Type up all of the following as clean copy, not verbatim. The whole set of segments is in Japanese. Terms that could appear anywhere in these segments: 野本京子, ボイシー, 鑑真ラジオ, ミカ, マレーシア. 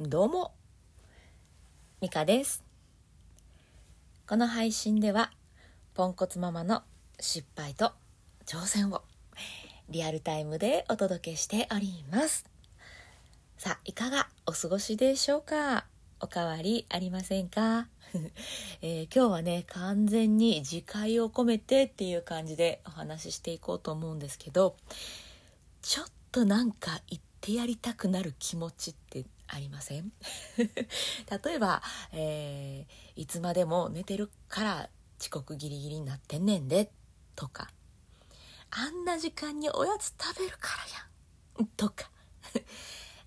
どうも、ミカです。この配信ではポンコツママの失敗と挑戦をリアルタイムでお届けしております。さあ、いかがお過ごしでしょうか？おかわりありませんか？今日はね、完全に自戒を込めてっていう感じでお話ししていこうと思うんですけど、ちょっとなんか言ってやりたくなる気持ちってありません？例えば、いつまでも寝てるから遅刻ギリギリになってんねんでとか、あんな時間におやつ食べるからやんとか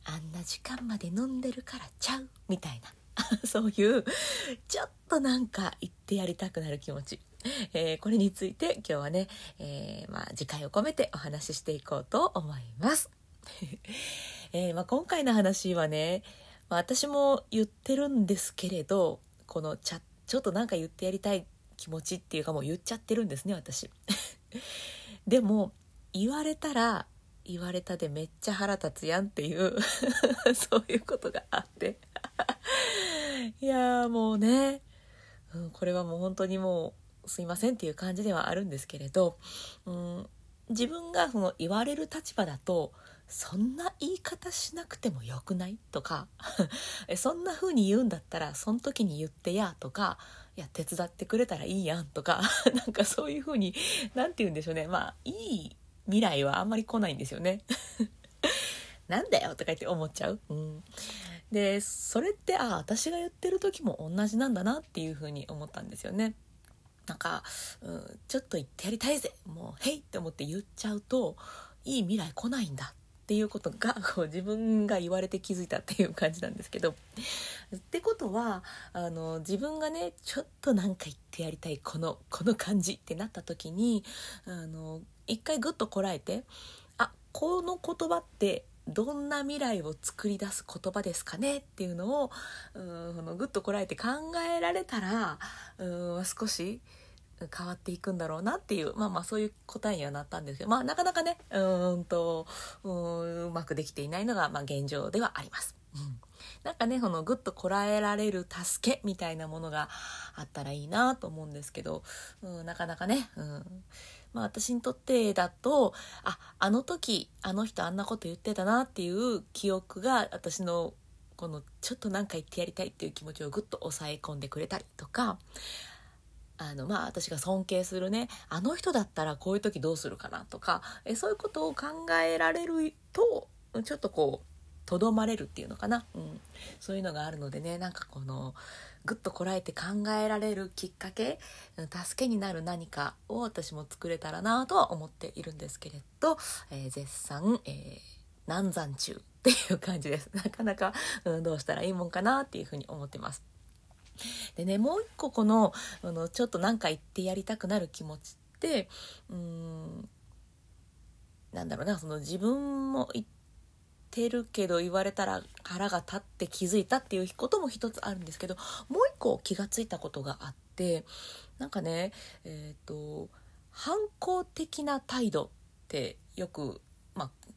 あんな時間まで飲んでるからちゃうみたいなそういうちょっとなんか言ってやりたくなる気持ち、これについて今日はね、次回を込めてお話ししていこうと思います今回の話はね、私も言ってるんですけれど、このちょっとなんか言ってやりたい気持ちっていうか、もう言っちゃってるんですね、私でも言われたら言われたでめっちゃ腹立つやんっていうそういうことがあっていやもうね、これはもう本当にもうすいませんっていう感じではあるんですけれど、自分がその言われる立場だと、そんな言い方しなくてもよくないとかそんな風に言うんだったらその時に言ってやとか、いや手伝ってくれたらいいやんとかなんかそういう風に、なんて言うんでしょうね、いい未来はあんまり来ないんですよねなんだよとか言って思っちゃう、でそれって、私が言ってる時も同じなんだなっていう風に思ったんですよね。なんか、ちょっと言ってやりたいぜ、もうへいって思って言っちゃうと、いい未来来ないんだっていうことが、こう自分が言われて気づいたっていう感じなんですけど、ってことは自分がね、ちょっとなんか言ってやりたい、この感じってなった時に、一回グッとこらえて、この言葉ってどんな未来を作り出す言葉ですかねっていうのを、グッとこらえて考えられたら、少し変わっていくんだろうなっていう、そういう答えにはなったんですけど、なかなかね、うまくできていないのが、現状ではあります。なんかね、そのグッとこらえられる助けみたいなものがあったらいいなと思うんですけど、なかなかね、私にとってだと、あの時あの人あんなこと言ってたなっていう記憶が、私のこのちょっとなんか言ってやりたいっていう気持ちをグッと抑え込んでくれたりとか、私が尊敬するね、あの人だったらこういう時どうするかなとか、そういうことを考えられると、ちょっとこうとどまれるっていうのかな、そういうのがあるのでね、なんかこのぐっとこらえて考えられるきっかけ、助けになる何かを私も作れたらなとは思っているんですけれど、絶賛、難産中っていう感じです。なかなか、どうしたらいいもんかなっていうふうに思ってます。でね、もう一個この、ちょっとなんか言ってやりたくなる気持ちって、なんだろうな、その自分も言ってるけど、言われたら腹が立って気づいたっていうことも一つあるんですけど、もう一個気がついたことがあって、なんかね、反抗的な態度ってよく、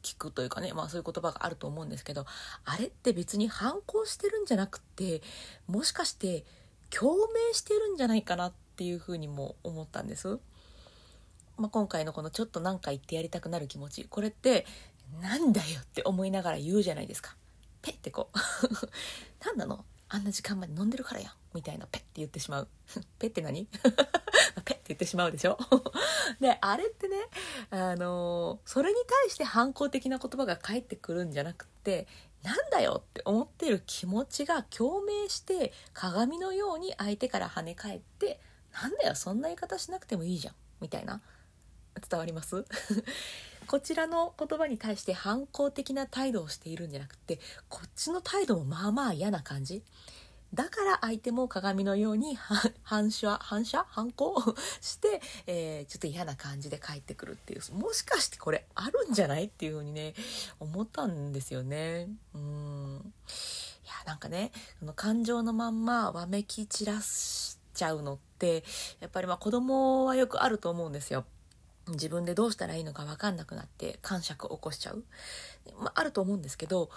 聞くというかね、そういう言葉があると思うんですけど、あれって別に反抗してるんじゃなくて、もしかして共鳴してるんじゃないかなっていうふうにも思ったんです。今回のこのちょっとなんか言ってやりたくなる気持ち、これってなんだよって思いながら言うじゃないですか。ペってこうなんなの、あんな時間まで飲んでるからやんみたいな、ペって言ってしまうペって何ペって言ってしまうでしょで、あれってね、それに対して反抗的な言葉が返ってくるんじゃなくて、なんだよって思ってる気持ちが共鳴して、鏡のように相手から跳ね返って、なんだよそんな言い方しなくてもいいじゃんみたいな、伝わりますこちらの言葉に対して反抗的な態度をしているんじゃなくて、こっちの態度も嫌な感じだから、相手も鏡のように反抗して、ちょっと嫌な感じで帰ってくるっていう、もしかしてこれあるんじゃないっていうふうにね、思ったんですよね。いや、なんかね、その感情のまんまわめき散らしちゃうのって、やっぱり子供はよくあると思うんですよ。自分でどうしたらいいのか分かんなくなって、癇癪を起こしちゃう、あると思うんですけど、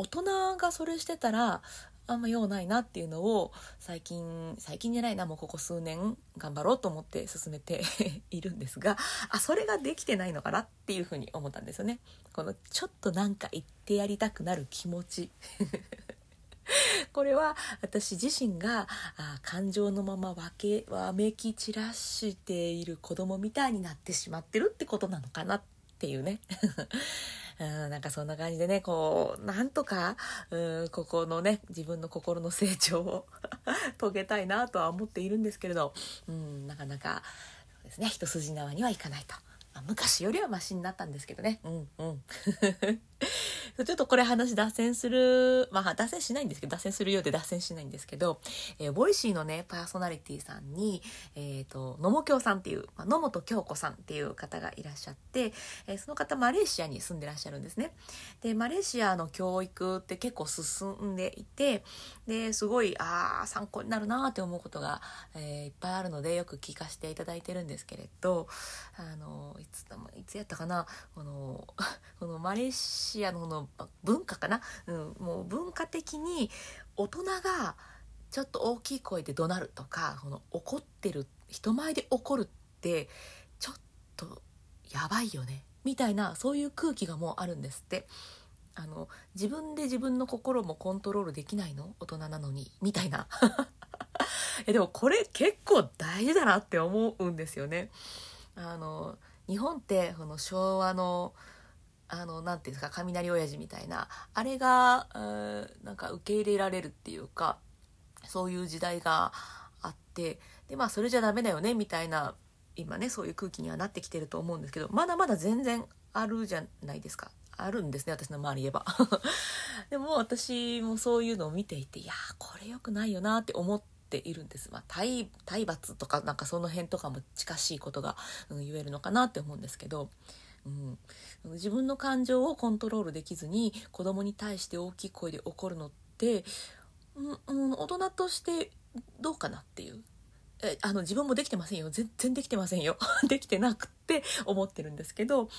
大人がそれしてたらあんま用ないなっていうのを最近じゃないな、もうここ数年頑張ろうと思って進めているんですが、それができてないのかなっていうふうに思ったんですよね。このちょっとなんか言ってやりたくなる気持ちこれは私自身が感情のままわめき散らしている子供みたいになってしまってるってことなのかなっていうねなんかそんな感じでね、こうなんとかここのね自分の心の成長を遂げたいなとは思っているんですけれど、なかなかそうですね、一筋縄にはいかないと。昔よりはマシになったんですけどね。ちょっとこれ話脱線するようで脱線しないんですけど、ボイシーのねパーソナリティさんに、野茂京さんっていう、野本京子さんっていう方がいらっしゃって、その方マレーシアに住んでらっしゃるんですね。でマレーシアの教育って結構進んでいて、ですごい参考になるなって思うことが、いっぱいあるのでよく聞かせていただいてるんですけれど、いつやったかな、このマレーシアの文化かな、もう文化的に大人がちょっと大きい声で怒鳴るとか、この怒ってる、人前で怒るってちょっとやばいよねみたいな、そういう空気がもうあるんですって。自分で自分の心もコントロールできないの大人なのにみたいなでもこれ結構大事だなって思うんですよね。日本ってこの昭和のなんていうんですか、雷親父みたいなあれがなんか受け入れられるっていうか、そういう時代があって、でそれじゃダメだよねみたいな、今ねそういう空気にはなってきてると思うんですけど、まだまだ全然あるじゃないですか。あるんですね、私の周り言えばでも私もそういうのを見ていて、いやこれ良くないよなって思っているんです。体罰とかなんかその辺とかも近しいことが言えるのかなって思うんですけど、自分の感情をコントロールできずに子供に対して大きい声で怒るのって、大人としてどうかなっていう、自分もできてませんよ、全然できてませんよできてなくって思ってるんですけど、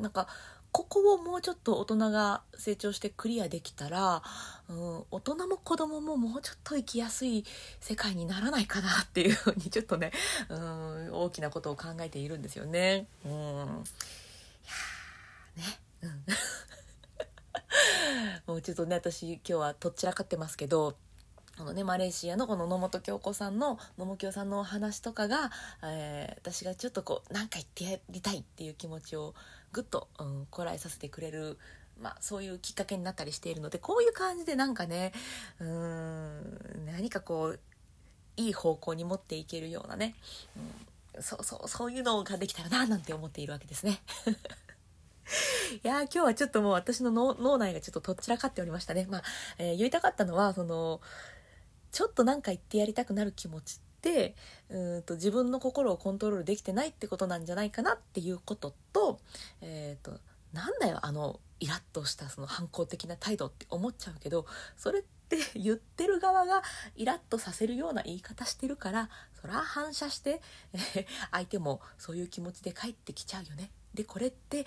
なんかここをもうちょっと大人が成長してクリアできたら、大人も子供ももうちょっと生きやすい世界にならないかなっていうふうに、ちょっとね大きなことを考えているんですよね。もうちょっとね、私今日はとっちらかってますけど、マレーシアのこの野本京子さんの野茂京さんのお話とかが、私がちょっとこうなんか言ってやりたいっていう気持ちをぐっとこらえさせてくれる、そういうきっかけになったりしているので、こういう感じでなんかね、何かこういい方向に持っていけるようなね、そういうのができたらななんて思っているわけですねいや今日はちょっともう私の脳内がちょっととっちらかっておりましたね。言いたかったのは、ちょっとなんか言ってやりたくなる気持ちって、自分の心をコントロールできてないってことなんじゃないかなっていうことと、なんだよイラッとしたその反抗的な態度って思っちゃうけど、それって言ってる側がイラッとさせるような言い方してるから、そら反射して相手もそういう気持ちで帰ってきちゃうよね。でこれって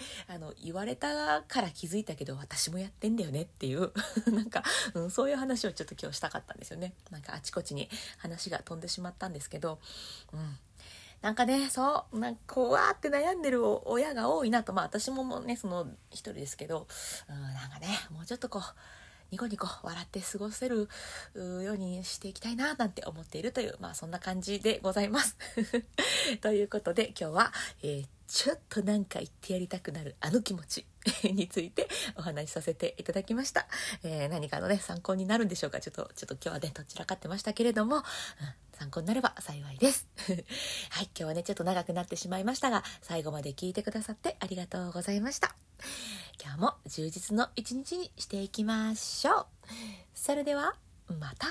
言われたから気づいたけど、私もやってんだよねっていうなんか、そういう話をちょっと今日したかったんですよね。なんかあちこちに話が飛んでしまったんですけど、なんかね、なんかこうわーって悩んでる親が多いなと、私もねその一人ですけど、なんかねもうちょっとこうニコニコ笑って過ごせるようにしていきたいななんて思っているという、そんな感じでございますということで今日は、ちょっとなんか言ってやりたくなる気持ちについてお話しさせていただきました。何かのね参考になるんでしょうか。ちょっと今日はねどちらかってましたけれども、参考になれば幸いですはい、今日はねちょっと長くなってしまいましたが、最後まで聞いてくださってありがとうございました。今日も充実の一日にしていきましょう。それではまた。